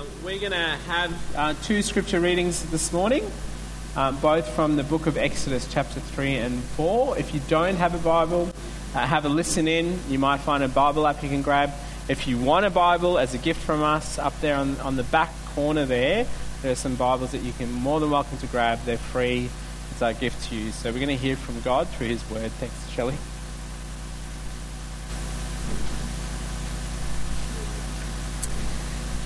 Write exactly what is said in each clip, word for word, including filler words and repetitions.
Uh, we're going to have uh, two scripture readings this morning, um, both from the book of Exodus, chapter three and four. If you don't have a Bible, uh, have a listen in. You might find a Bible app you can grab. If you want a Bible as a gift from us, up there on, on the back corner there, there are some Bibles that you can more than welcome to grab. They're free. It's our gift to you. So we're going to hear from God through His Word. Thanks, Shelley.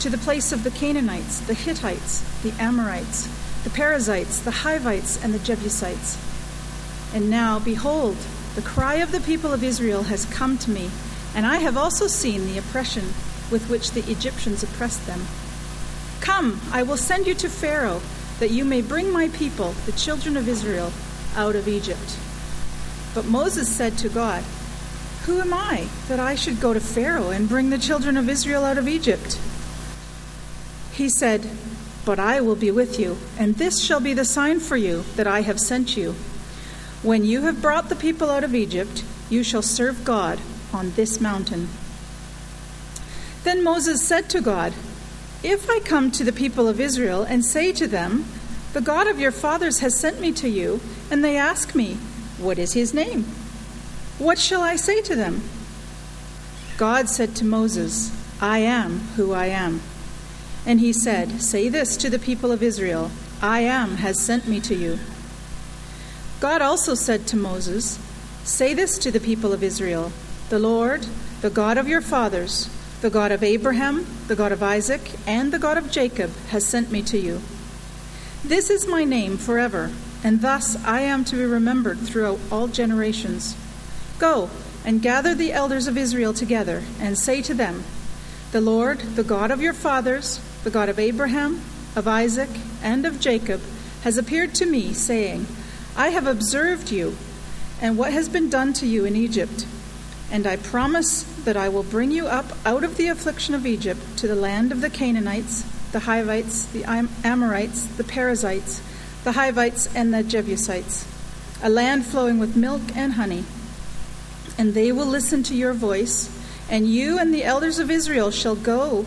to the place of the Canaanites, the Hittites, the Amorites, the Perizzites, the Hivites, and the Jebusites. And now, behold, the cry of the people of Israel has come to me, and I have also seen the oppression with which the Egyptians oppressed them. Come, I will send you to Pharaoh, that you may bring my people, the children of Israel, out of Egypt. But Moses said to God, Who am I, that I should go to Pharaoh and bring the children of Israel out of Egypt? He said, But I will be with you, and this shall be the sign for you that I have sent you. When you have brought the people out of Egypt, you shall serve God on this mountain. Then Moses said to God, If I come to the people of Israel and say to them, The God of your fathers has sent me to you, and they ask me, What is his name? What shall I say to them? God said to Moses, I am who I am. And he said, Say this to the people of Israel, I am has sent me to you. God also said to Moses, Say this to the people of Israel, The Lord, the God of your fathers, the God of Abraham, the God of Isaac, and the God of Jacob has sent me to you. This is my name forever, and thus I am to be remembered throughout all generations. Go and gather the elders of Israel together and say to them, The Lord, the God of your fathers, the God of Abraham, of Isaac, and of Jacob, has appeared to me, saying, I have observed you, and what has been done to you in Egypt. And I promise that I will bring you up out of the affliction of Egypt to the land of the Canaanites, the Hivites, the Amorites, the Perizzites, the Hivites, and the Jebusites, a land flowing with milk and honey. And they will listen to your voice, and you and the elders of Israel shall go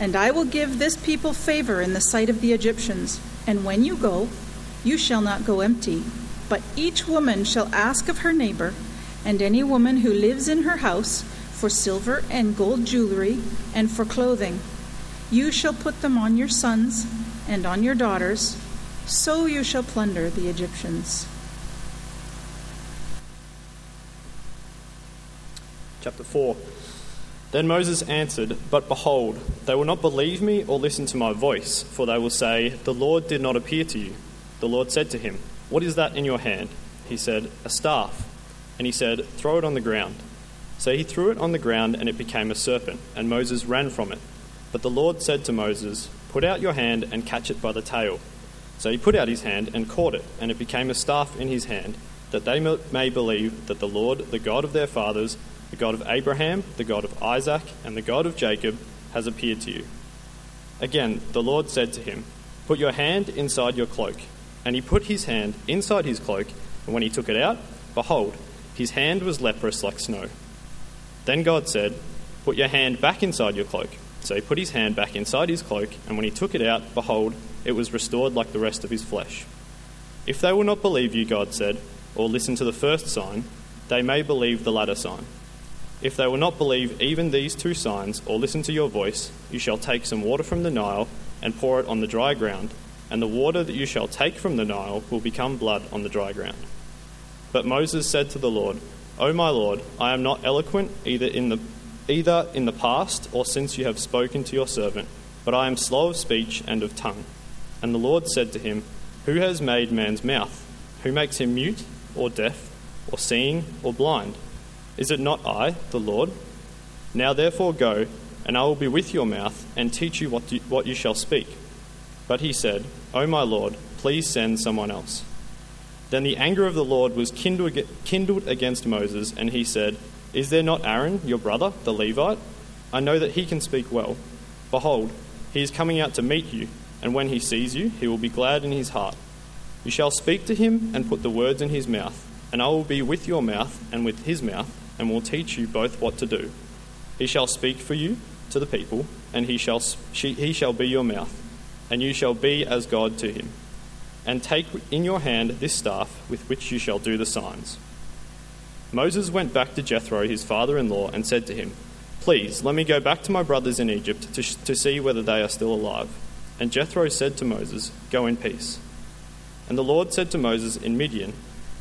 And I will give this people favor in the sight of the Egyptians. And when you go, you shall not go empty, but each woman shall ask of her neighbor, and any woman who lives in her house, for silver and gold jewelry, and for clothing. You shall put them on your sons and on your daughters, so you shall plunder the Egyptians. Chapter four. Then Moses answered, But behold, they will not believe me or listen to my voice, for they will say, The Lord did not appear to you. The Lord said to him, "What is that in your hand?" He said, "A staff." And he said, "Throw it on the ground." So he threw it on the ground, and it became a serpent, and Moses ran from it. But the Lord said to Moses, "Put out your hand and catch it by the tail." So he put out his hand and caught it, and it became a staff in his hand, that they may believe that the Lord, the God of their fathers, the God of Abraham, the God of Isaac, and the God of Jacob, has appeared to you. Again, the Lord said to him, "Put your hand inside your cloak." And he put his hand inside his cloak, and when he took it out, behold, his hand was leprous like snow. Then God said, "Put your hand back inside your cloak." So he put his hand back inside his cloak, and when he took it out, behold, it was restored like the rest of his flesh. "If they will not believe you," God said, "or listen to the first sign, they may believe the latter sign. If they will not believe even these two signs, or listen to your voice, you shall take some water from the Nile and pour it on the dry ground, and the water that you shall take from the Nile will become blood on the dry ground." But Moses said to the Lord, "O my Lord, I am not eloquent either in the either in the past or since you have spoken to your servant, but I am slow of speech and of tongue." And the Lord said to him, "Who has made man's mouth? Who makes him mute or deaf or seeing or blind? Is it not I, the Lord? Now therefore go, and I will be with your mouth and teach you what, do, what you shall speak." But he said, "O my Lord, please send someone else." Then the anger of the Lord was kindled against Moses, and he said, "Is there not Aaron, your brother, the Levite? I know that he can speak well. Behold, he is coming out to meet you, and when he sees you, he will be glad in his heart. You shall speak to him and put the words in his mouth, and I will be with your mouth and with his mouth, and will teach you both what to do. He shall speak for you to the people, and he shall, she, he shall be your mouth, and you shall be as God to him. And take in your hand this staff with which you shall do the signs." Moses went back to Jethro, his father-in-law, and said to him, "Please, let me go back to my brothers in Egypt to, sh- to see whether they are still alive." And Jethro said to Moses, "Go in peace." And the Lord said to Moses in Midian,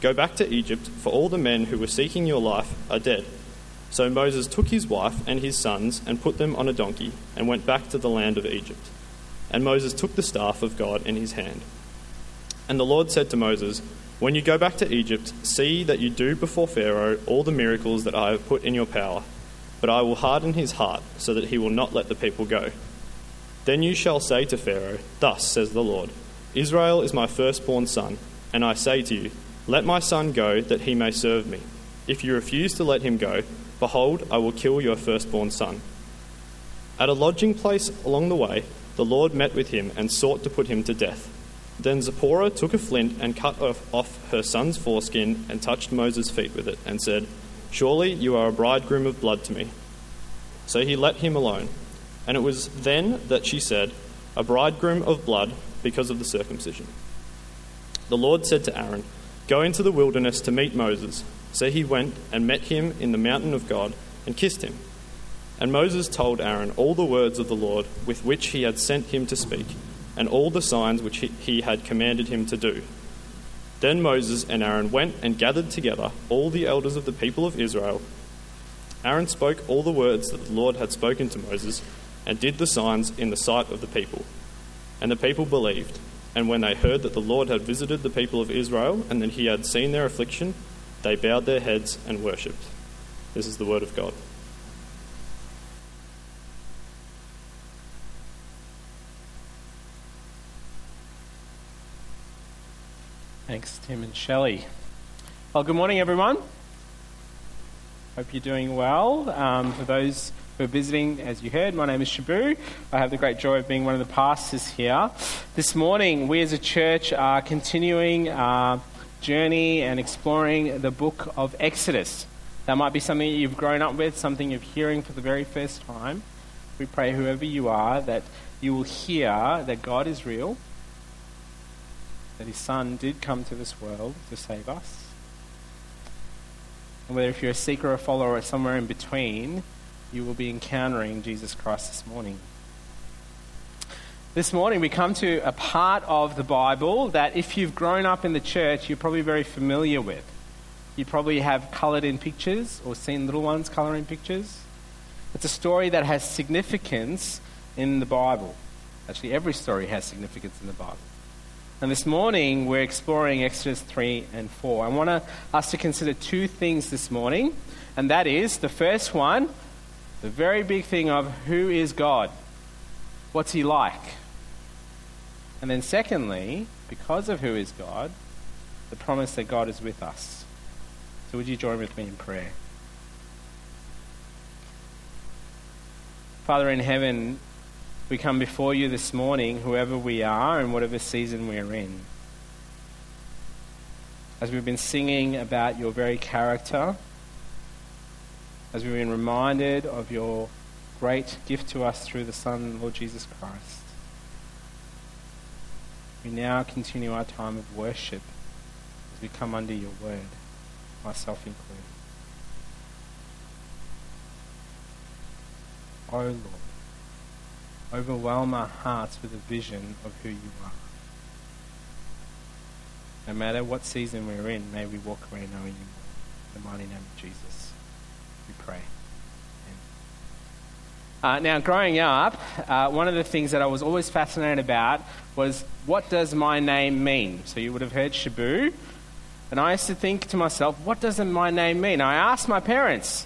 "Go back to Egypt, for all the men who were seeking your life are dead." So Moses took his wife and his sons and put them on a donkey and went back to the land of Egypt. And Moses took the staff of God in his hand. And the Lord said to Moses, "When you go back to Egypt, see that you do before Pharaoh all the miracles that I have put in your power, but I will harden his heart so that he will not let the people go. Then you shall say to Pharaoh, 'Thus says the Lord, Israel is my firstborn son, and I say to you, let my son go that he may serve me. If you refuse to let him go, behold, I will kill your firstborn son.'" At a lodging place along the way, the Lord met with him and sought to put him to death. Then Zipporah took a flint and cut off her son's foreskin and touched Moses' feet with it and said, "Surely you are a bridegroom of blood to me." So he let him alone. And it was then that she said, "A bridegroom of blood because of the circumcision." The Lord said to Aaron, "Go into the wilderness to meet Moses." So he went and met him in the mountain of God and kissed him. And Moses told Aaron all the words of the Lord with which he had sent him to speak, and all the signs which he had commanded him to do. Then Moses and Aaron went and gathered together all the elders of the people of Israel. Aaron spoke all the words that the Lord had spoken to Moses, and did the signs in the sight of the people. And the people believed. And when they heard that the Lord had visited the people of Israel, and that he had seen their affliction, they bowed their heads and worshipped. This is the word of God. Thanks, Tim and Shelley. Well, good morning, everyone. Hope you're doing well. Um, for those who are visiting, as you heard, my name is Shabu. I have the great joy of being one of the pastors here. This morning, we as a church are continuing our journey and exploring the book of Exodus. That might be something that you've grown up with, something you're hearing for the very first time. We pray, whoever you are, that you will hear that God is real, that his son did come to this world to save us. And whether if you're a seeker or a follower or somewhere in between, you will be encountering Jesus Christ this morning. This morning we come to a part of the Bible that if you've grown up in the church, you're probably very familiar with. You probably have coloured in pictures or seen little ones colour in pictures. It's a story that has significance in the Bible. Actually, every story has significance in the Bible. And this morning, we're exploring Exodus three and four. I want to, us to consider two things this morning, and that is, the first one, the very big thing of who is God? What's he like? And then secondly, because of who is God, the promise that God is with us. So would you join with me in prayer? Father in heaven, we come before you this morning, whoever we are and whatever season we're in. As we've been singing about your very character, as we've been reminded of your great gift to us through the Son, Lord Jesus Christ, we now continue our time of worship as we come under your word, myself included. O Lord, overwhelm our hearts with a vision of who you are. No matter what season we're in, may we walk away knowing you more. In the mighty name of Jesus, we pray. Amen. Uh, now, growing up, uh, one of the things that I was always fascinated about was, what does my name mean? So you would have heard Shabu, and I used to think to myself, what does my name mean? I asked my parents.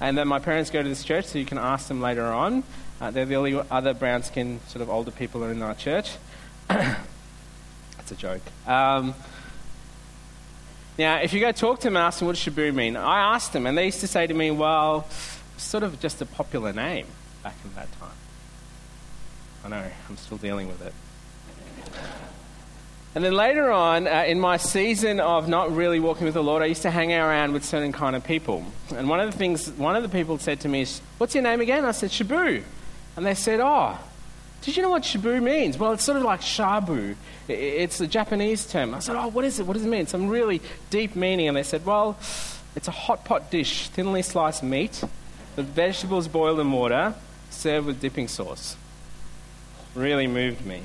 And then my parents go to this church, so you can ask them later on. Uh, they're the only other brown-skinned sort of older people in our church. That's a joke. Um, now, if you go talk to them and ask them, what does Shabu mean? I asked them, and they used to say to me, well, it's sort of just a popular name back in that time. I know, I'm still dealing with it. And then later on, uh, in my season of not really walking with the Lord, I used to hang around with certain kind of people. And one of the things, one of the people said to me is, what's your name again? I said, Shabu. And they said, oh, did you know what Shabu means? Well, it's sort of like Shabu. It's a Japanese term. I said, oh, what is it? What does it mean? Some really deep meaning. And they said, well, it's a hot pot dish, thinly sliced meat, with vegetables boiled in water, served with dipping sauce. Really moved me.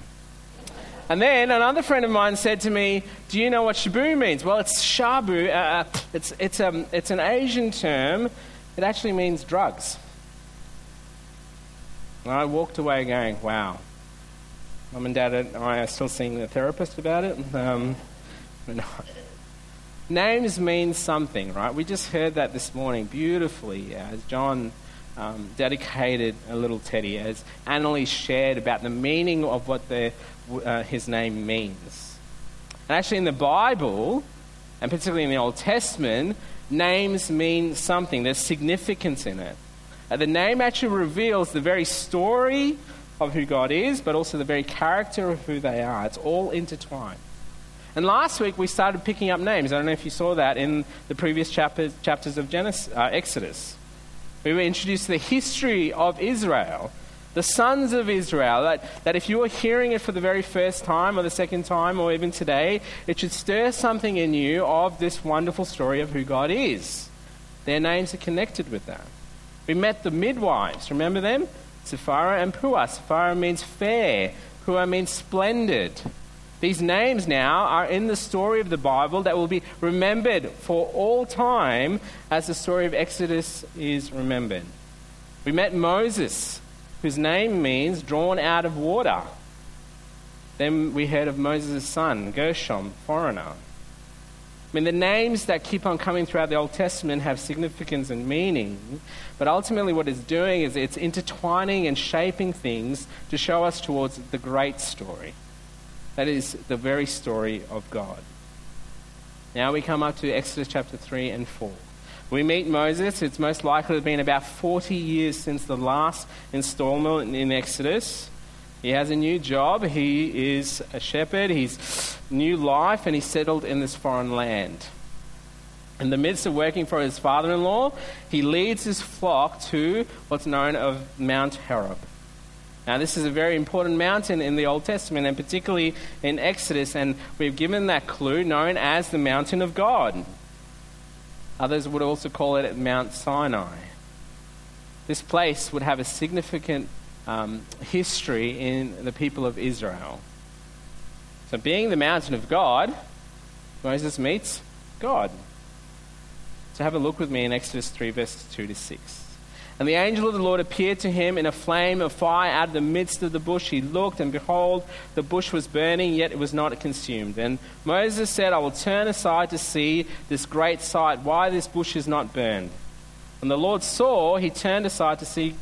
And then another friend of mine said to me, do you know what Shabu means? Well, it's Shabu. Uh, it's, it's, um, it's an Asian term. It actually means drugs. And I walked away going, wow. Mum and Dad and I are still seeing the therapist about it. Um, names mean something, right? We just heard that this morning beautifully as John um, dedicated a little teddy, as Annalise shared about the meaning of what the Uh, his name means. And actually in the Bible, and particularly in the Old Testament, names mean something. There's significance in it. Uh, the name actually reveals the very story of who God is, but also the very character of who they are. It's all intertwined. And last week we started picking up names. I don't know if you saw that in the previous chapters, chapters of Genesis, uh, Exodus. We were introduced to the history of Israel, the sons of Israel, that, that if you are hearing it for the very first time or the second time or even today, it should stir something in you of this wonderful story of who God is. Their names are connected with that. We met the midwives, remember them? Sephira and Pua. Sephira means fair, Pua means splendid. These names now are in the story of the Bible that will be remembered for all time as the story of Exodus is remembered. We met Moses, whose name means drawn out of water. Then we heard of Moses' son, Gershom, foreigner. I mean, the names that keep on coming throughout the Old Testament have significance and meaning, but ultimately what it's doing is it's intertwining and shaping things to show us towards the great story. That is the very story of God. Now we come up to Exodus chapter three and four. We meet Moses. It's most likely to have been about forty years since the last installment in Exodus. He has a new job. He is a shepherd. He's new life, and he's settled in this foreign land. In the midst of working for his father-in-law, he leads his flock to what's known as Mount Horeb. Now, this is a very important mountain in the Old Testament, and particularly in Exodus, and we've given that clue, known as the Mountain of God. Others would also call it Mount Sinai. This place would have a significant um, history in the people of Israel. So being the mountain of God, Moses meets God. So have a look with me in Exodus three, verses two to six. And the angel of the Lord appeared to him in a flame of fire out of the midst of the bush. He looked, and behold, the bush was burning, yet it was not consumed. And Moses said, I will turn aside to see this great sight, why this bush is not burned. And the Lord saw, he turned aside to see.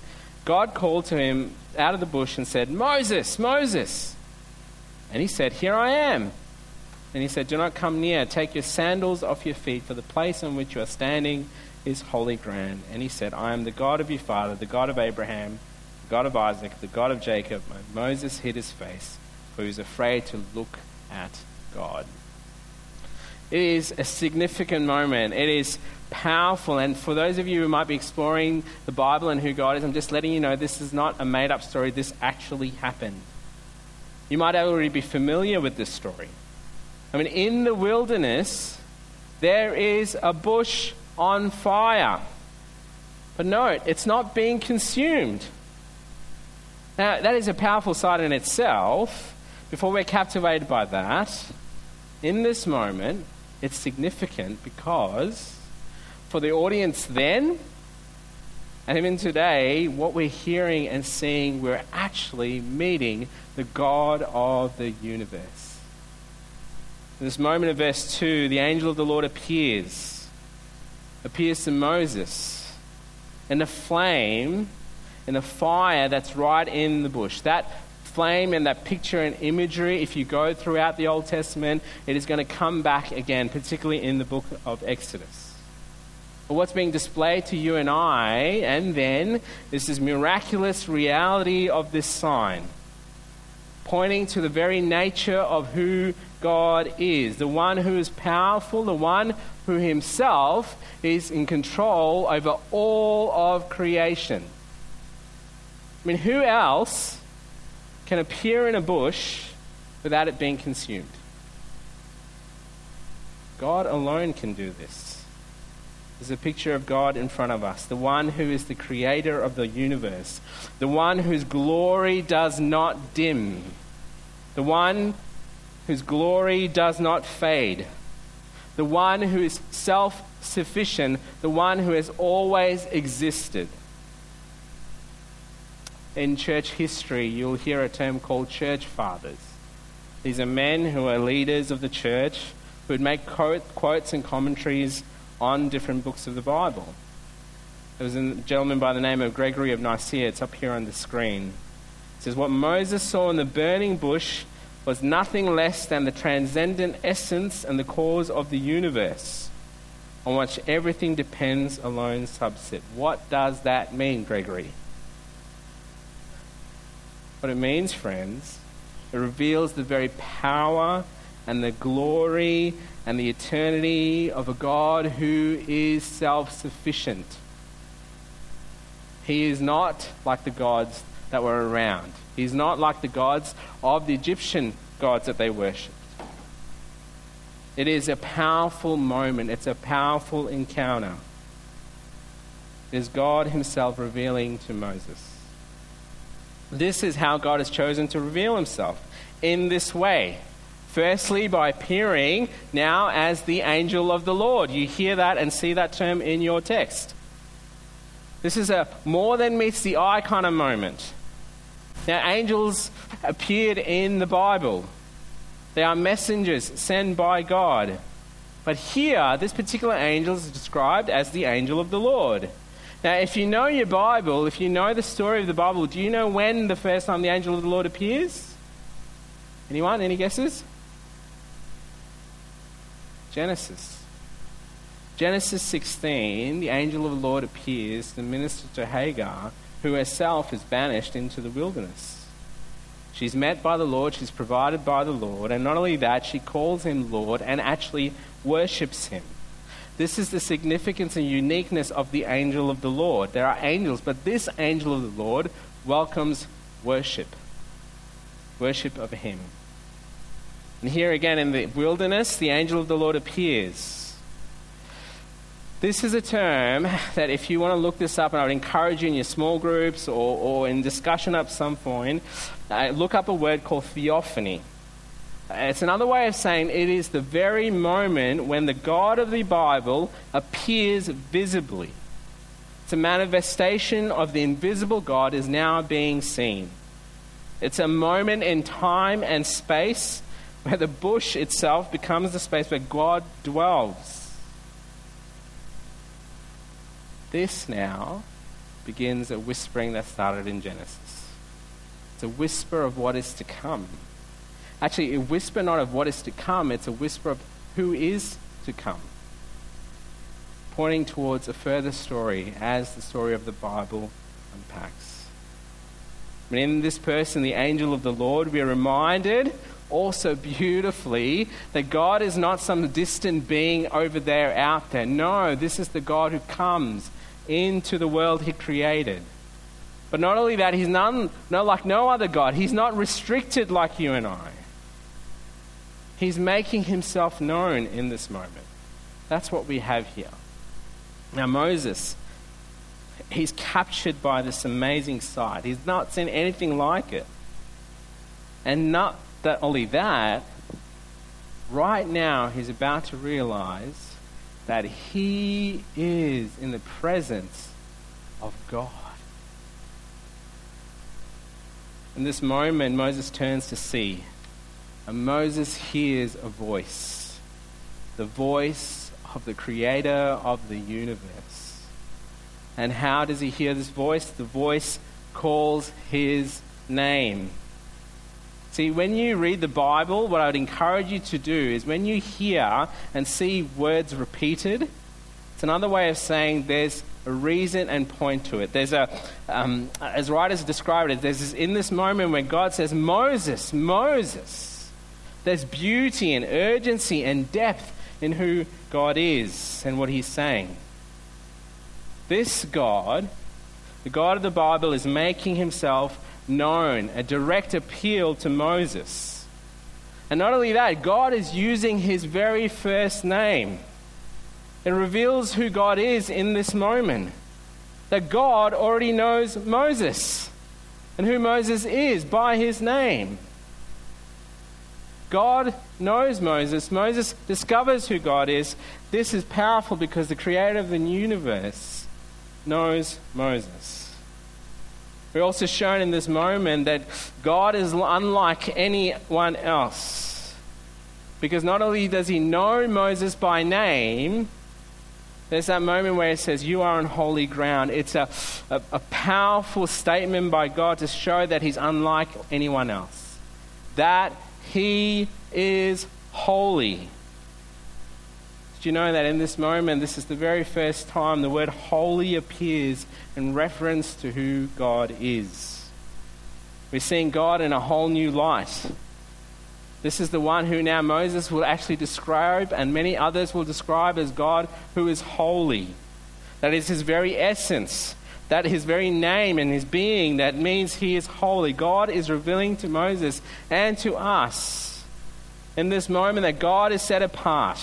God called to him out of the bush and said, Moses, Moses. And he said, Here I am. And he said, Do not come near. Take your sandals off your feet, for the place on which you are standing is holy ground. And he said, I am the God of your father, the God of Abraham, the God of Isaac, the God of Jacob. And Moses hid his face, for he was afraid to look at God. It is a significant moment. It is powerful. And for those of you who might be exploring the Bible and who God is, I'm just letting you know this is not a made-up story. This actually happened. You might already be familiar with this story. I mean, in the wilderness, there is a bush on fire. But note, it's not being consumed. Now, that is a powerful sight in itself. Before we're captivated by that, in this moment, it's significant because for the audience then, and even today, what we're hearing and seeing, we're actually meeting the God of the universe. In this moment of verse two, the angel of the Lord appears, appears to Moses in a flame, in a fire that's right in the bush. That flame and that picture and imagery, if you go throughout the Old Testament, it is going to come back again, particularly in the book of Exodus. But what's being displayed to you and I, and then, is this miraculous reality of this sign, pointing to the very nature of who God is, the one who is powerful, the one who himself is in control over all of creation. I mean, who else can appear in a bush without it being consumed? God alone can do this. There's a picture of God in front of us, the one who is the creator of the universe, the one whose glory does not dim, the one whose glory does not fade, the one who is self-sufficient, the one who has always existed. In church history, you'll hear a term called church fathers. These are men who are leaders of the church who would make quotes and commentaries on different books of the Bible. There was a gentleman by the name of Gregory of Nyssa. It's up here on the screen. It says, what Moses saw in the burning bush was nothing less than the transcendent essence and the cause of the universe, on which everything depends alone subsist. What does that mean, Gregory? What it means, friends, it reveals the very power and the glory and the eternity of a God who is self-sufficient. He is not like the gods that were around. He's not like the gods of the Egyptian gods that they worshipped. It is a powerful moment. It's a powerful encounter. It is God himself revealing to Moses. This is how God has chosen to reveal himself, in this way. Firstly, by appearing now as the angel of the Lord. You hear that and see that term in your text. This is a more than meets the eye kind of moment. Now, angels appeared in the Bible. They are messengers sent by God. But here, this particular angel is described as the angel of the Lord. Now, if you know your Bible, if you know the story of the Bible, do you know when the first time the angel of the Lord appears? Anyone? Any guesses? Genesis. Genesis sixteen, the angel of the Lord appears to minister to Hagar, who herself is banished into the wilderness. She's met by the Lord, she's provided by the Lord, and not only that, she calls him Lord and actually worships him. This is the significance and uniqueness of the angel of the Lord. There are angels, but this angel of the Lord welcomes worship. Worship of him. And here again in the wilderness, the angel of the Lord appears. This is a term that if you want to look this up, and I would encourage you in your small groups or, or in discussion up some point, uh, look up a word called theophany. Uh, it's another way of saying it is the very moment when the God of the Bible appears visibly. It's a manifestation of the invisible God is now being seen. It's a moment in time and space where the bush itself becomes the space where God dwells. This now begins a whispering that started in Genesis. It's a whisper of what is to come. Actually, a whisper not of what is to come, it's a whisper of who is to come. Pointing towards a further story as the story of the Bible unpacks. And in this person, the angel of the Lord, we are reminded also beautifully that God is not some distant being over there, out there. No, this is the God who comes into the world he created. But not only that, he's none, no, like no other God. He's not restricted like you and I. He's making himself known in this moment. That's what we have here. Now Moses, he's captured by this amazing sight. He's not seen anything like it. And not that only that, right now he's about to realize that he is in the presence of God. In this moment, Moses turns to see, and Moses hears a voice, the voice of the creator of the universe. And how does he hear this voice? The voice calls his name. See, when you read the Bible, what I would encourage you to do is when you hear and see words repeated, it's another way of saying there's a reason and point to it. There's a, um, as writers describe it, there's this, in this moment when God says, Moses, Moses, there's beauty and urgency and depth in who God is and what he's saying. This God, the God of the Bible, is making himself known, a direct appeal to Moses. And not only that, God is using his very first name. It reveals who God is in this moment. That God already knows Moses and who Moses is by his name. God knows Moses. Moses discovers who God is. This is powerful because the creator of the universe knows Moses. We're also shown in this moment that God is unlike anyone else. Because not only does he know Moses by name, there's that moment where it says, you are on holy ground. It's a, a, a powerful statement by God to show that he's unlike anyone else. That he is holy. Do you know that in this moment, this is the very first time the word holy appears in reference to who God is? We're seeing God in a whole new light. This is the one who now Moses will actually describe and many others will describe as God who is holy. That is his very essence, that his very name and his being, that means he is holy. God is revealing to Moses and to us in this moment that God is set apart.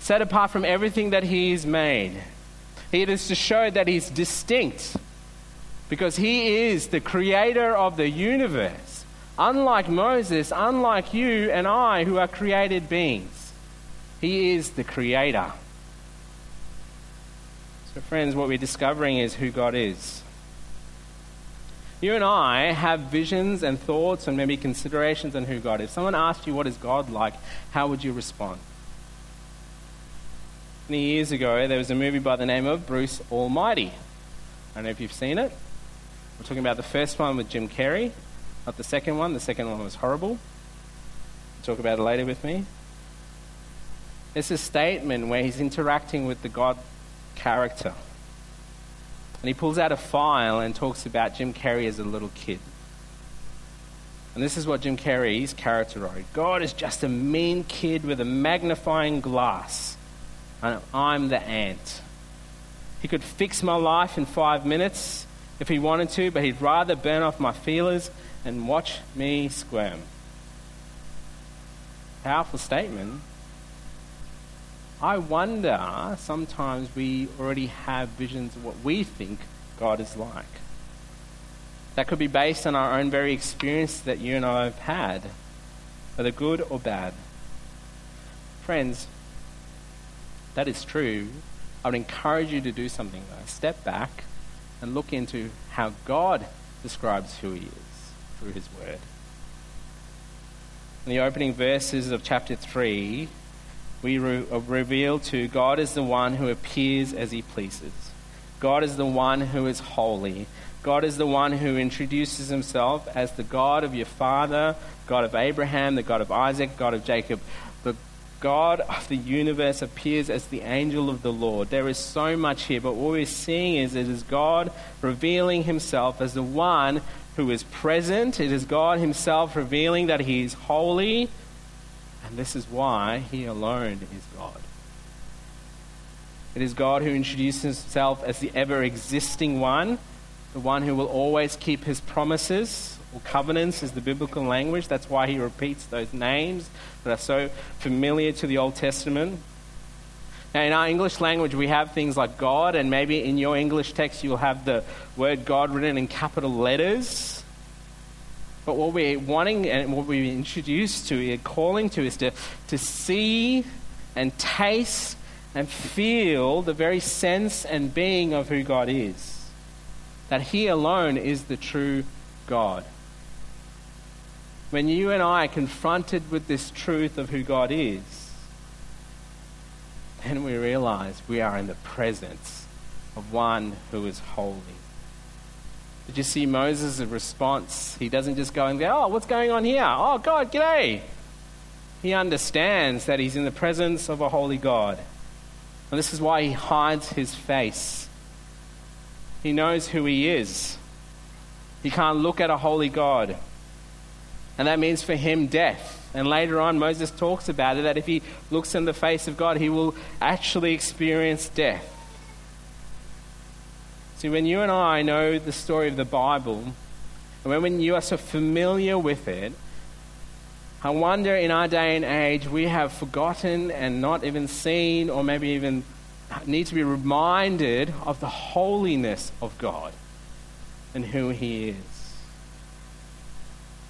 Set apart from everything that he is made. It is to show that he's distinct because he is the creator of the universe. Unlike Moses, unlike you and I who are created beings, he is the creator. So friends, what we're discovering is who God is. You and I have visions and thoughts and maybe considerations on who God is. If someone asked you, what is God like? How would you respond? Many years ago, there was a movie by the name of Bruce Almighty. I don't know if you've seen it. We're talking about the first one with Jim Carrey, not the second one. The second one was horrible. We'll talk about it later with me. It's a statement where he's interacting with the God character. And he pulls out a file and talks about Jim Carrey as a little kid. And this is what Jim Carrey's character wrote. God is just a mean kid with a magnifying glass. And I'm the ant. He could fix my life in five minutes if he wanted to, but he'd rather burn off my feelers and watch me squirm. Powerful statement. I wonder, sometimes we already have visions of what we think God is like. That could be based on our own very experience that you and I have had, whether good or bad. Friends, that is true I would encourage you to do something, guys. Step back and look into how God describes who he is through his word. In the opening verses of chapter three, we re- are revealed to God is the one who appears as he pleases. God is the one who is holy. God is the one who introduces himself as the God of your father, God of Abraham, the God of Isaac, God of Jacob. The God of the universe appears as the angel of the Lord. There is so much here, but what we're seeing is it is God revealing himself as the one who is present. It is God himself revealing that he is holy, and this is why he alone is God. It is God who introduces himself as the ever-existing one, the one who will always keep his promises, or covenants is the biblical language. That's why he repeats those names that are so familiar to the Old Testament. Now, in our English language, we have things like God, and maybe in your English text you'll have the word God written in capital letters. But what we're wanting and what we're introduced to, we're calling to, is to, to see and taste and feel the very sense and being of who God is. That he alone is the true God. When you and I are confronted with this truth of who God is, then we realize we are in the presence of one who is holy. Did you see Moses' response? He doesn't just go and go, oh, what's going on here? Oh, God, g'day. He understands that he's in the presence of a holy God. And this is why he hides his face. He knows who he is. He can't look at a holy God. And that means for him death. And later on, Moses talks about it, that if he looks in the face of God, he will actually experience death. See, when you and I know the story of the Bible, and when you are so familiar with it, I wonder in our day and age we have forgotten and not even seen, or maybe even need to be reminded of the holiness of God and who he is.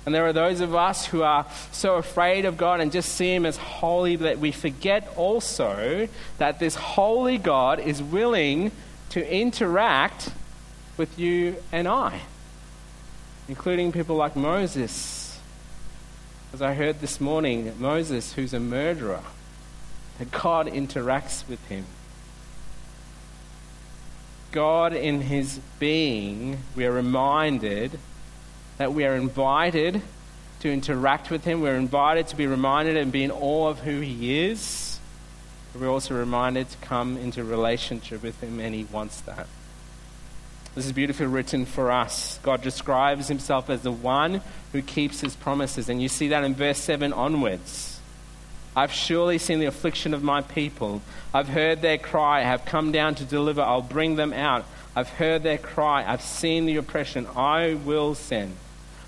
And there are those of us who are so afraid of God and just see him as holy that we forget also that this holy God is willing to interact with you and I, including people like Moses. As I heard this morning, Moses, who's a murderer, that God interacts with him. God in his being, we are reminded that we are invited to interact with him. We're invited to be reminded and be in awe of who he is. We're also reminded to come into relationship with him, and he wants that. This is beautifully written for us. God describes himself as the one who keeps his promises. And you see that in verse seven onwards. I've surely seen the affliction of my people. I've heard their cry. I have come down to deliver. I'll bring them out. I've heard their cry. I've seen the oppression. I will send.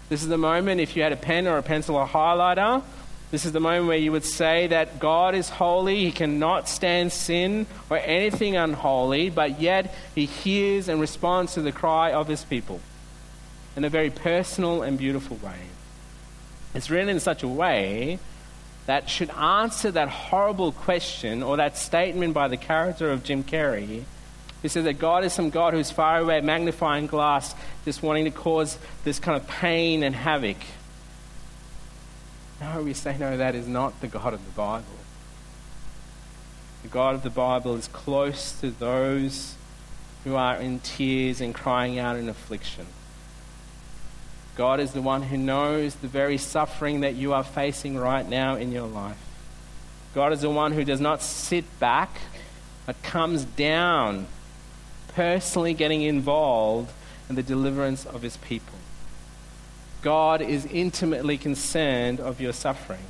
This is the moment, if you had a pen or a pencil or highlighter, this is the moment where you would say that God is holy, he cannot stand sin or anything unholy, but yet he hears and responds to the cry of his people in a very personal and beautiful way. It's written in such a way that should answer that horrible question or that statement by the character of Jim Carrey, who says that God is some God who's far away, magnifying glass, just wanting to cause this kind of pain and havoc. No, we say, no, that is not the God of the Bible. The God of the Bible is close to those who are in tears and crying out in affliction. God is the one who knows the very suffering that you are facing right now in your life. God is the one who does not sit back, but comes down, personally getting involved in the deliverance of his people. God is intimately concerned of your suffering.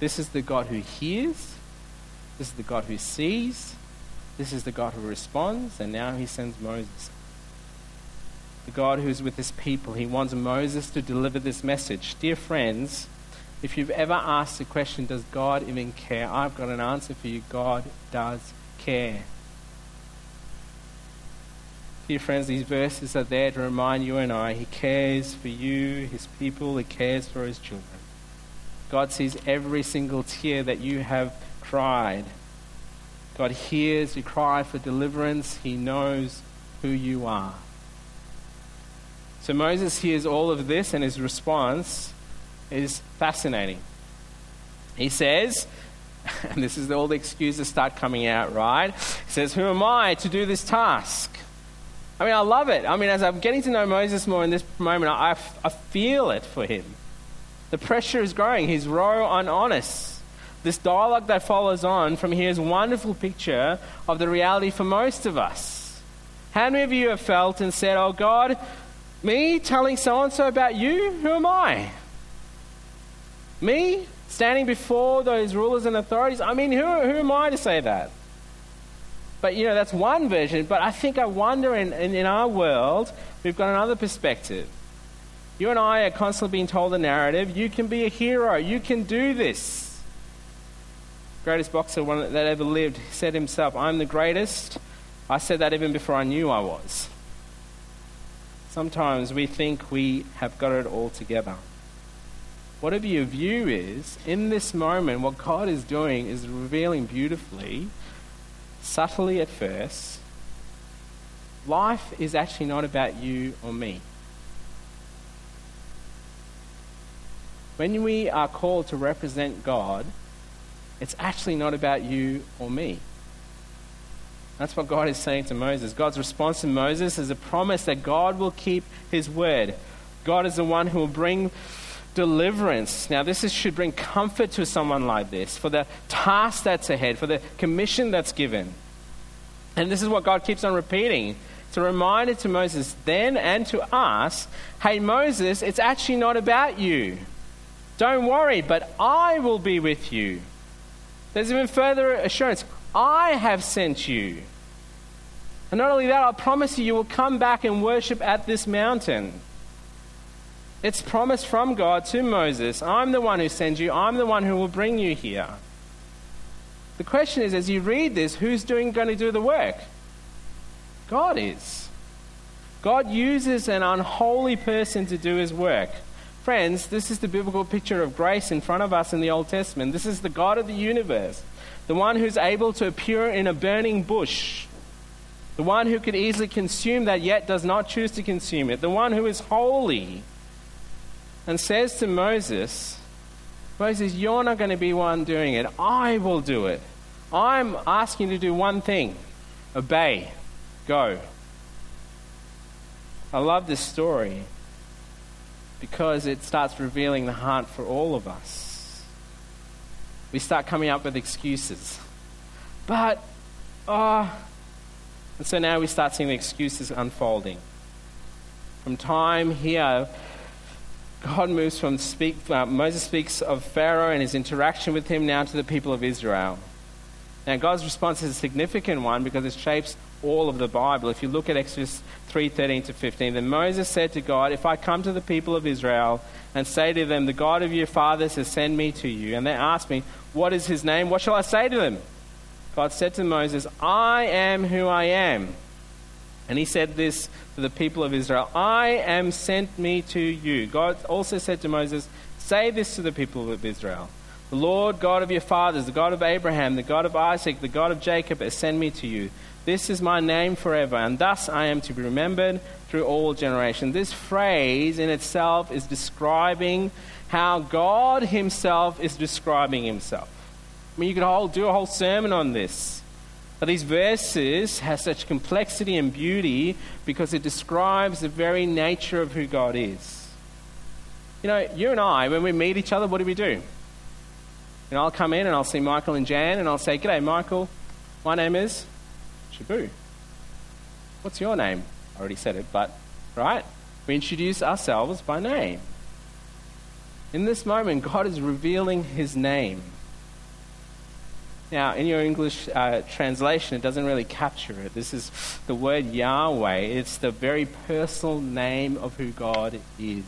This is the God who hears. This is the God who sees. This is the God who responds. And now he sends Moses. The God who's with his people. He wants Moses to deliver this message. Dear friends, if you've ever asked the question, does God even care? I've got an answer for you. God does care. Dear friends, these verses are there to remind you and I, he cares for you, his people, he cares for his children. God sees every single tear that you have cried. God hears your cry for deliverance. He knows who you are. So Moses hears all of this, and his response is fascinating. He says, and this is all the excuses start coming out, right? He says, who am I to do this task? I mean, I love it. I mean, as I'm getting to know Moses more in this moment, I, I feel it for him. The pressure is growing. He's raw and honest. This dialogue that follows on from here is a wonderful picture of the reality for most of us. How many of you have felt and said, oh God, me telling so-and-so about you? Who am I? Me? Standing before those rulers and authorities? I mean, who, who am I to say that? But, you know, that's one version. But I think I wonder in, in, in our world, we've got another perspective. You and I are constantly being told the narrative, you can be a hero, you can do this. The greatest boxer one that ever lived said himself, I'm the greatest. I said that even before I knew I was. Sometimes we think we have got it all together. Whatever your view is, in this moment, what God is doing is revealing beautifully, subtly at first, life is actually not about you or me. When we are called to represent God, it's actually not about you or me. That's what God is saying to Moses. God's response to Moses is a promise that God will keep his word. God is the one who will bring deliverance. Now, this is, should bring comfort to someone like this for the task that's ahead, for the commission that's given. And this is what God keeps on repeating. It's a reminder to Moses then and to us, hey, Moses, it's actually not about you. Don't worry, but I will be with you. There's even further assurance. I have sent you. And not only that, I promise you, you will come back and worship at this mountain. It's promised from God to Moses. I'm the one who sends you. I'm the one who will bring you here. The question is, as you read this, who's doing, going to do the work? God is. God uses an unholy person to do his work. Friends, this is the biblical picture of grace in front of us in the Old Testament. This is the God of the universe, the one who's able to appear in a burning bush, the one who could easily consume that yet does not choose to consume it, the one who is holy and says to Moses, Moses, you're not going to be one doing it. I will do it. I'm asking you to do one thing. Obey. Go. I love this story, because it starts revealing the heart for all of us. We start coming up with excuses. But, ah, uh, and so now we start seeing the excuses unfolding. From time here, God moves from, speak, uh, Moses speaks of Pharaoh and his interaction with him now to the people of Israel. Now God's response is a significant one because it shapes all of the Bible. If you look at Exodus three thirteen to fifteen, then Moses said to God, if I come to the people of Israel and say to them, the God of your fathers has sent me to you, and they ask me, what is his name? What shall I say to them? God said to Moses, I am who I am. And he said this to the people of Israel, I am sent me to you. God also said to Moses, say this to the people of Israel. The Lord God of your fathers, the God of Abraham, the God of Isaac, the God of Jacob has sent me to you. This is my name forever, and thus I am to be remembered through all generations. This phrase in itself is describing how God himself is describing himself. I mean, you could whole, do a whole sermon on this. But these verses have such complexity and beauty because it describes the very nature of who God is. You know, you and I, when we meet each other, what do we do? And I'll come in and I'll see Michael and Jan and I'll say, g'day Michael, my name is Shabu. What's your name? I already said it, but, right? We introduce ourselves by name. In this moment, God is revealing his name. Now, in your English uh, translation, it doesn't really capture it. This is the word Yahweh. It's the very personal name of who God is.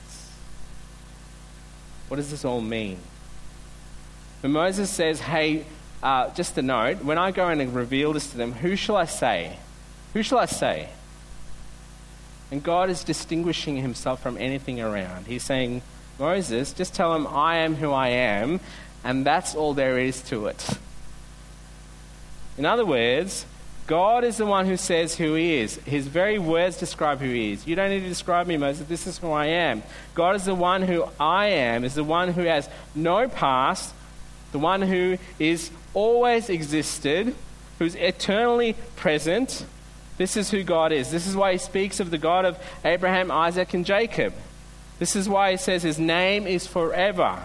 What does this all mean? When Moses says, hey, uh, just a note, when I go in and reveal this to them, who shall I say? Who shall I say? And God is distinguishing himself from anything around. He's saying, Moses, just tell them I am who I am, and that's all there is to it. In other words, God is the one who says who he is. His very words describe who he is. You don't need to describe me, Moses. This is who I am. God is the one who I am, is the one who has no past, the one who is always existed, who's eternally present. This is who God is. This is why he speaks of the God of Abraham, Isaac, and Jacob. This is why he says his name is forever.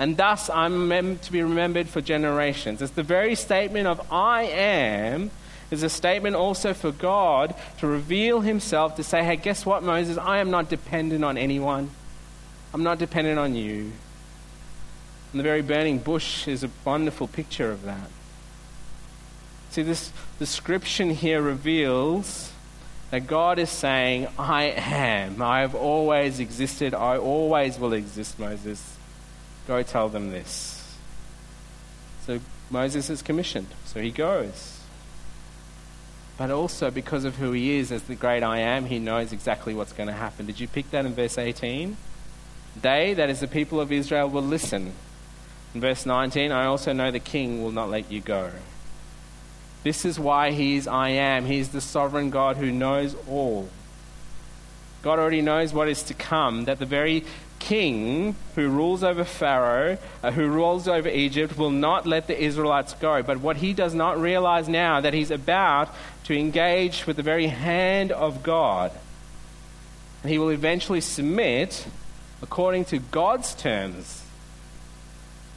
And thus I'm meant to be remembered for generations. It's the very statement of I am is a statement also for God to reveal himself, to say, hey, guess what, Moses? I am not dependent on anyone. I'm not dependent on you. And the very burning bush is a wonderful picture of that. See, this description here reveals that God is saying, I am. I have always existed. I always will exist, Moses. Go tell them this. So Moses is commissioned. So he goes. But also because of who he is as the great I am, he knows exactly what's going to happen. Did you pick that in verse eighteen? They, that is the people of Israel, will listen. In verse nineteen, I also know the king will not let you go. This is why he is I am. He is the sovereign God who knows all. God already knows what is to come, that the very king who rules over Pharaoh, uh, who rules over Egypt, will not let the Israelites go. But what he does not realize now, that he's about to engage with the very hand of God. And he will eventually submit according to God's terms,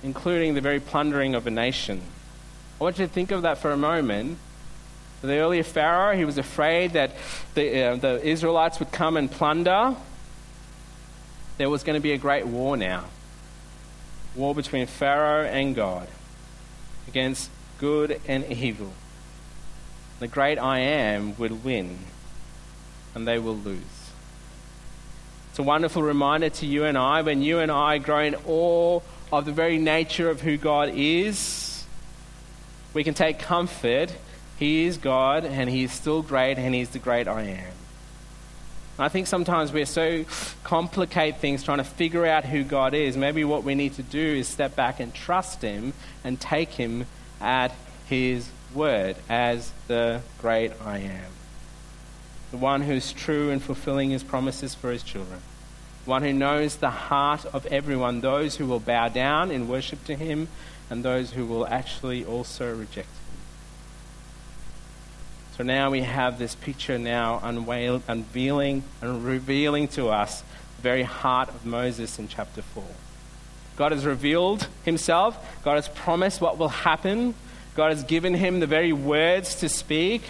including the very plundering of a nation. I want you to think of that for a moment. The earlier Pharaoh, he was afraid that the, uh, the Israelites would come and plunder. There was going to be a great war now. War between Pharaoh and God against good and evil. The great I am will win, and they will lose. It's a wonderful reminder to you and I, when you and I grow in awe of the very nature of who God is, we can take comfort. He is God, and he is still great, and he's the great I am. I think sometimes we're so complicate things trying to figure out who God is. Maybe what we need to do is step back and trust him and take him at his word as the great I am. The one who's true and fulfilling his promises for his children. One who knows the heart of everyone, those who will bow down in worship to him, and those who will actually also reject him. So now we have this picture now unveil, unveiling and revealing to us the very heart of Moses in chapter four. God has revealed himself. God has promised what will happen. God has given him the very words to speak.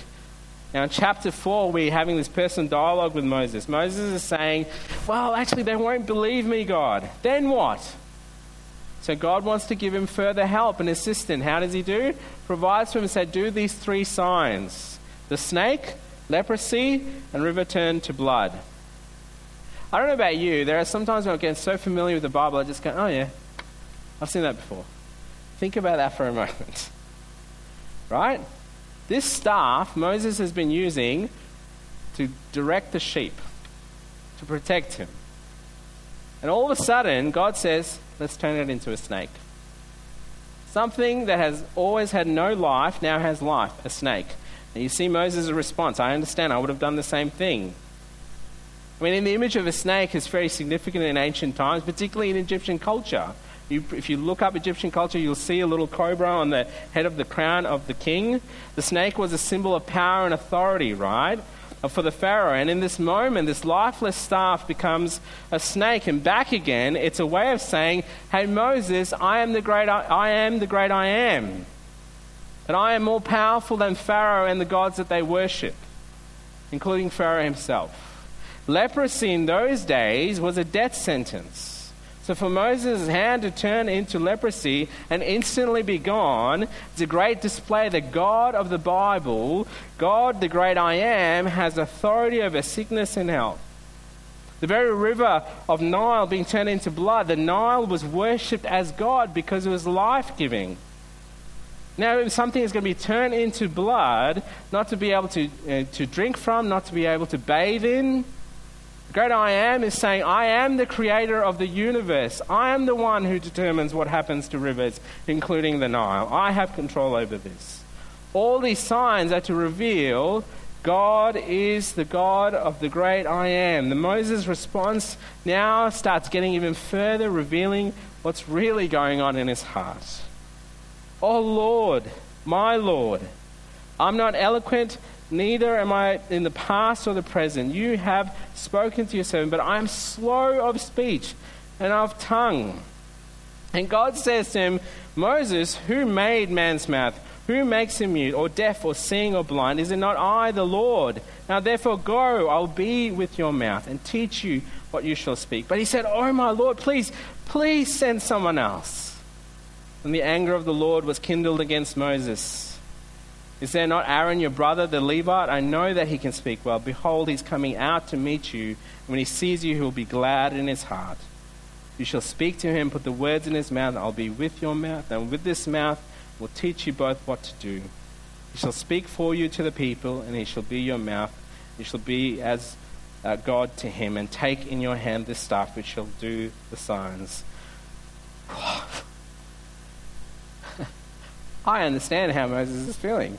Now in chapter four, we're having this personal dialogue with Moses. Moses is saying, well, actually they won't believe me, God. Then what? So God wants to give him further help and assistance. How does he do? Provides for him and said, do these three signs. The snake, leprosy, and river turned to blood. I don't know about you, there are sometimes when I get so familiar with the Bible, I just go, oh yeah, I've seen that before. Think about that for a moment. Right? This staff Moses has been using to direct the sheep, to protect him. And all of a sudden, God says, let's turn it into a snake. Something that has always had no life now has life, a snake. And you see Moses' response. I understand, I would have done the same thing. I mean, in the image of a snake is very significant in ancient times, particularly in Egyptian culture. You, if you look up Egyptian culture, you'll see a little cobra on the head of the crown of the king. The snake was a symbol of power and authority, right? For the Pharaoh. And in this moment, this lifeless staff becomes a snake, and back again, it's a way of saying, hey Moses, I am the great I, I am the great I am. And I am more powerful than Pharaoh and the gods that they worship, including Pharaoh himself. Leprosy in those days was a death sentence. So for Moses' hand to turn into leprosy and instantly be gone, it's a great display that God of the Bible, God the great I am, has authority over sickness and health. The very river of Nile being turned into blood, the Nile was worshipped as God because it was life-giving. Now if something is going to be turned into blood, not to be able to, uh, to drink from, not to be able to bathe in, the great I am is saying, I am the creator of the universe. I am the one who determines what happens to rivers, including the Nile. I have control over this. All these signs are to reveal God is the God of the great I am. The Moses response now starts getting even further, revealing what's really going on in his heart. Oh Lord, my Lord, I'm not eloquent, neither am I in the past or the present. You have spoken to your servant, but I am slow of speech and of tongue. And God says to him, Moses, who made man's mouth? Who makes him mute or deaf or seeing or blind? Is it not I, the Lord? Now therefore go, I'll be with your mouth and teach you what you shall speak. But he said, oh my Lord, please, please send someone else. And the anger of the Lord was kindled against Moses. Is there not Aaron, your brother, the Levite? I know that he can speak well. Behold, he's coming out to meet you. And when he sees you, he'll be glad in his heart. You shall speak to him, put the words in his mouth. I'll be with your mouth, and with this mouth will teach you both what to do. He shall speak for you to the people, and he shall be your mouth. You shall be as uh, God to him, and take in your hand this staff which shall do the signs. I understand how Moses is feeling.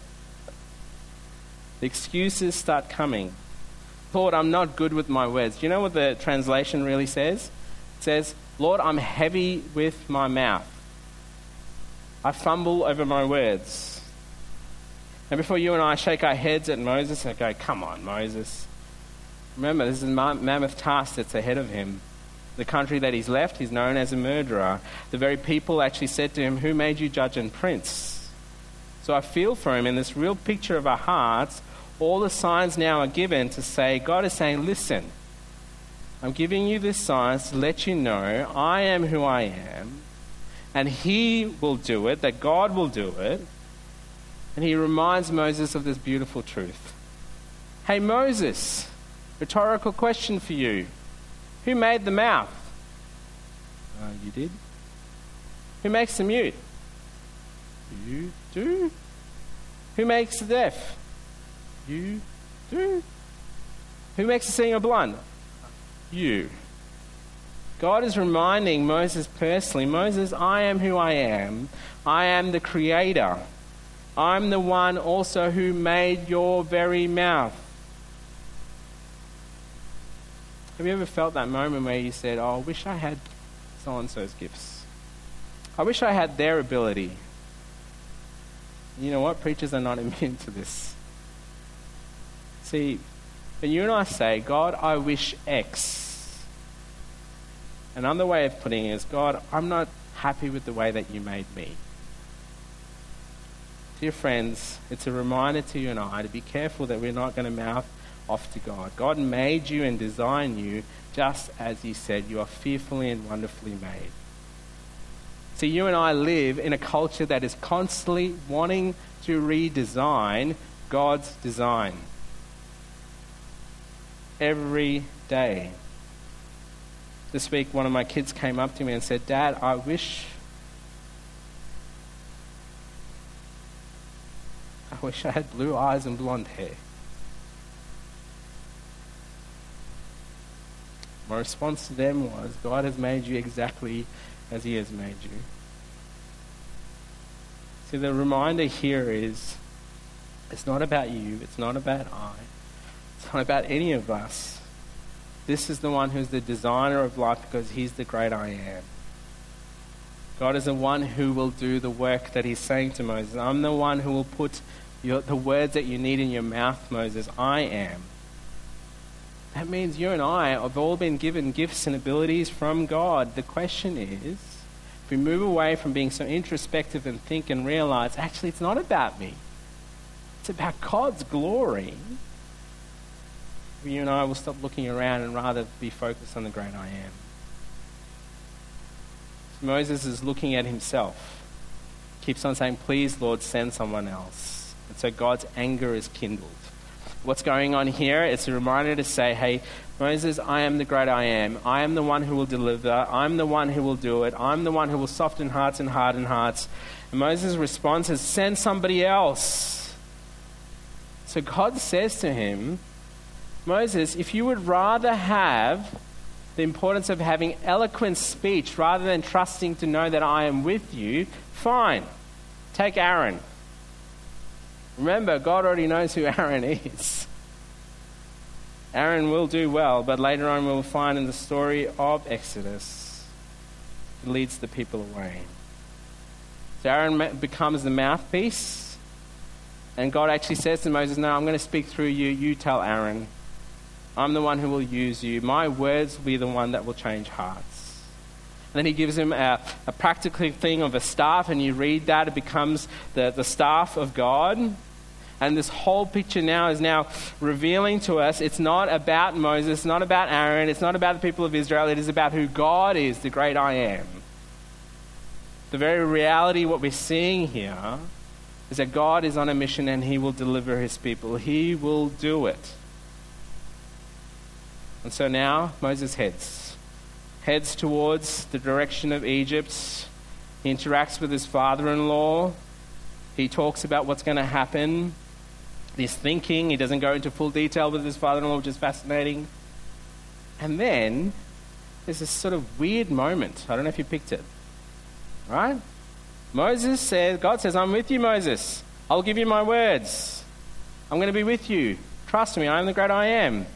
The excuses start coming. Lord, I'm not good with my words. Do you know what the translation really says? It says, Lord, I'm heavy with my mouth. I fumble over my words. And before you and I shake our heads at Moses and go, come on, Moses. Remember, this is a mammoth task that's ahead of him. The country that he's left, he's known as a murderer. The very people actually said to him, who made you judge and prince? So I feel for him in this real picture of our hearts. All the signs now are given to say, God is saying, listen, I'm giving you this signs to let you know I am who I am. And he will do it, that God will do it. And he reminds Moses of this beautiful truth. Hey Moses, rhetorical question for you. Who made the mouth? Uh, you did. Who makes the mute? You do. Who makes the deaf? You do. Who makes the seeing or blind? You. God is reminding Moses personally, Moses, I am who I am. I am the creator. I'm the one also who made your very mouth. Have you ever felt that moment where you said, oh, I wish I had so-and-so's gifts. I wish I had their ability. You know what? Preachers are not immune to this. See, when you and I say, God, I wish X. Another way of putting it is, God, I'm not happy with the way that you made me. Dear friends, it's a reminder to you and I to be careful that we're not going to mouth off to God. God made you and designed you just as he said. You are fearfully and wonderfully made. So you and I live in a culture that is constantly wanting to redesign God's design. Every day. This week, one of my kids came up to me and said, Dad, I wish, I wish I had blue eyes and blonde hair. My response to them was, God has made you exactly as he has made you. See, the reminder here is, it's not about you, it's not about I, it's not about any of us. This is the one who's the designer of life because he's the great I am. God is the one who will do the work that he's saying to Moses. I'm the one who will put your, the words that you need in your mouth, Moses. I am. That means you and I have all been given gifts and abilities from God. The question is, if we move away from being so introspective and think and realize, actually it's not about me. It's about God's glory. You and I will stop looking around and rather be focused on the great I am. So Moses is looking at himself. Keeps on saying, please, Lord, send someone else. And so God's anger is kindled. What's going on here? It's a reminder to say, hey, Moses, I am the great I am. I am the one who will deliver. I'm the one who will do it. I'm the one who will soften hearts and harden hearts. And Moses' response is, send somebody else. So God says to him, Moses, if you would rather have the importance of having eloquent speech rather than trusting to know that I am with you, fine. Take Aaron. Remember, God already knows who Aaron is. Aaron will do well, but later on we'll find in the story of Exodus, it leads the people away. So Aaron becomes the mouthpiece, and God actually says to Moses, no, I'm going to speak through you, you tell Aaron. I'm the one who will use you. My words will be the one that will change hearts. And then he gives him a, a practical thing of a staff, and you read that, it becomes the, the staff of God. And this whole picture now is now revealing to us, it's not about Moses, it's not about Aaron, it's not about the people of Israel, it is about who God is, the great I am. The very reality, what we're seeing here, is that God is on a mission and he will deliver his people. He will do it. And so now Moses heads. Heads towards the direction of Egypt. He interacts with his father-in-law. He talks about what's going to happen. This thinking, he doesn't go into full detail with his father-in-law, which is fascinating. And then there's this sort of weird moment. I don't know if you picked it, right? Moses says, God says, I'm with you, Moses. I'll give you my words. I'm going to be with you. Trust me, I am the great I am.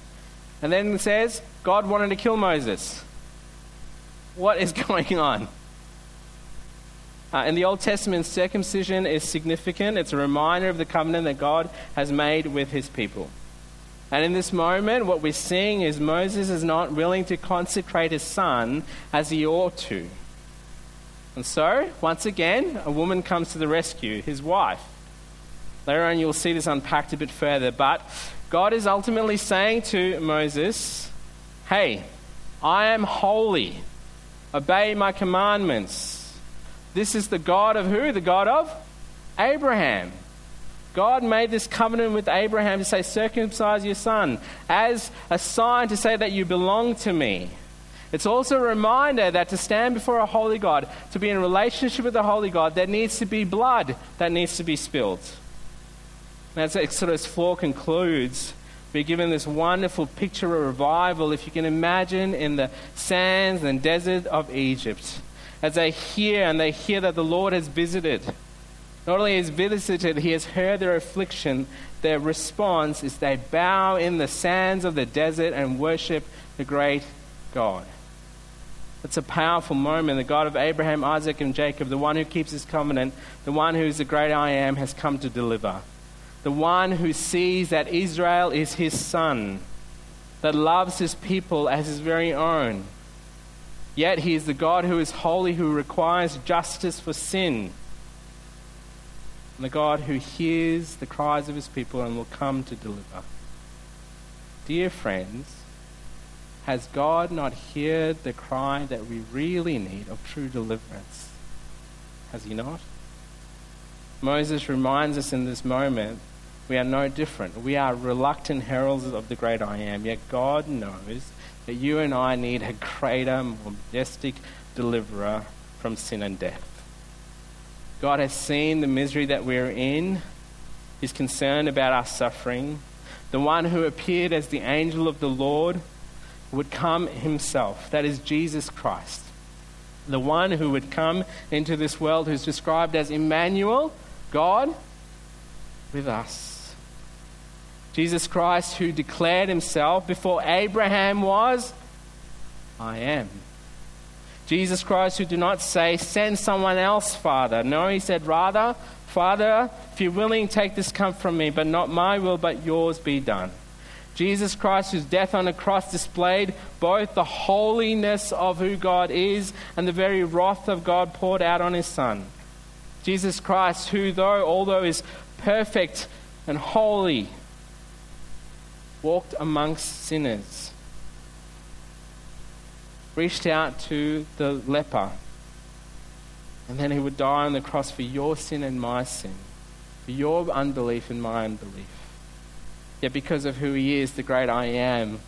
And then it says, God wanted to kill Moses. What is going on? Uh, in the Old Testament, circumcision is significant. It's a reminder of the covenant that God has made with his people. And in this moment, what we're seeing is Moses is not willing to consecrate his son as he ought to. And so, once again, a woman comes to the rescue, his wife. Later on, you'll see this unpacked a bit further. But God is ultimately saying to Moses, hey, I am holy. Obey my commandments. This is the God of who? The God of Abraham. God made this covenant with Abraham to say, circumcise your son as a sign to say that you belong to me. It's also a reminder that to stand before a holy God, to be in a relationship with the holy God, there needs to be blood that needs to be spilled. And as Exodus four concludes, we're given this wonderful picture of revival, if you can imagine, in the sands and desert of Egypt. As they hear, and they hear that the Lord has visited. Not only has visited, he has heard their affliction. Their response is they bow in the sands of the desert and worship the great God. That's a powerful moment. The God of Abraham, Isaac, and Jacob, the one who keeps his covenant, the one who is the great I am, has come to deliver. The one who sees that Israel is his son, that loves his people as his very own. Yet he is the God who is holy, who requires justice for sin. And the God who hears the cries of his people and will come to deliver. Dear friends, has God not heard the cry that we really need of true deliverance? Has he not? Moses reminds us in this moment, we are no different. We are reluctant heralds of the great I am, yet God knows that you and I need a greater, more majestic deliverer from sin and death. God has seen the misery that we're in. He's concerned about our suffering. The one who appeared as the angel of the Lord would come himself. That is Jesus Christ. The one who would come into this world, who's described as Emmanuel, God with us. Jesus Christ, who declared himself before Abraham was, I am. Jesus Christ, who did not say, send someone else, Father. No, he said, rather, Father, if you're willing, take this cup from me, but not my will, but yours be done. Jesus Christ, whose death on the cross displayed both the holiness of who God is and the very wrath of God poured out on his Son. Jesus Christ, who though, although is perfect and holy, walked amongst sinners, reached out to the leper, and then he would die on the cross for your sin and my sin, for your unbelief and my unbelief. Yet because of who he is, the great I am,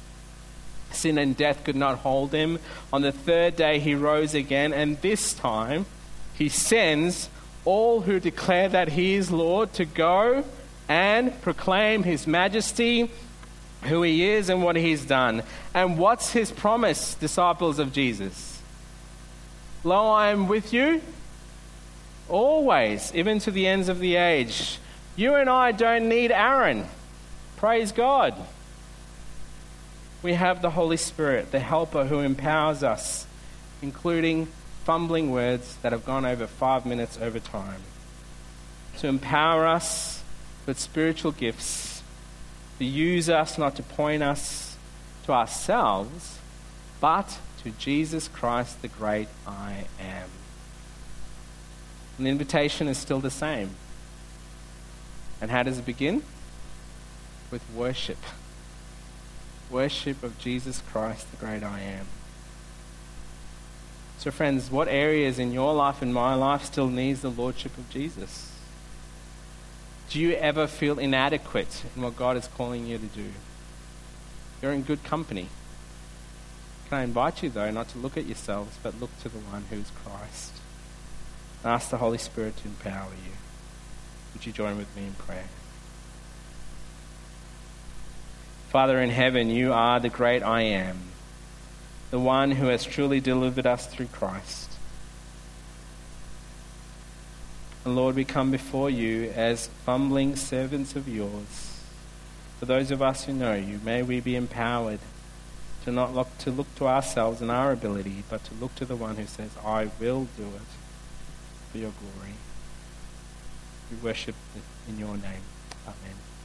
sin and death could not hold him. On the third day he rose again, and this time he sends all who declare that he is Lord to go and proclaim his majesty, who he is and what he's done. And what's his promise, disciples of Jesus? Lo, I am with you always, even to the ends of the age. You and I don't need Aaron. Praise God. We have the Holy Spirit, the helper who empowers us, including fumbling words that have gone over five minutes over time, to empower us with spiritual gifts, to use us, not to point us to ourselves, but to Jesus Christ, the great I am. And the invitation is still the same. And how does it begin? With worship. Worship of Jesus Christ, the great I am. So friends, what areas in your life and my life still needs the Lordship of Jesus? Do you ever feel inadequate in what God is calling you to do? You're in good company. Can I invite you though, not to look at yourselves, but look to the one who is Christ. Ask the Holy Spirit to empower you. Would you join with me in prayer? Father in heaven, you are the great I am, the one who has truly delivered us through Christ. And Lord, we come before you as fumbling servants of yours. For those of us who know you, may we be empowered to not look to, look to ourselves and our ability, but to look to the one who says, I will do it for your glory. We worship in your name. Amen.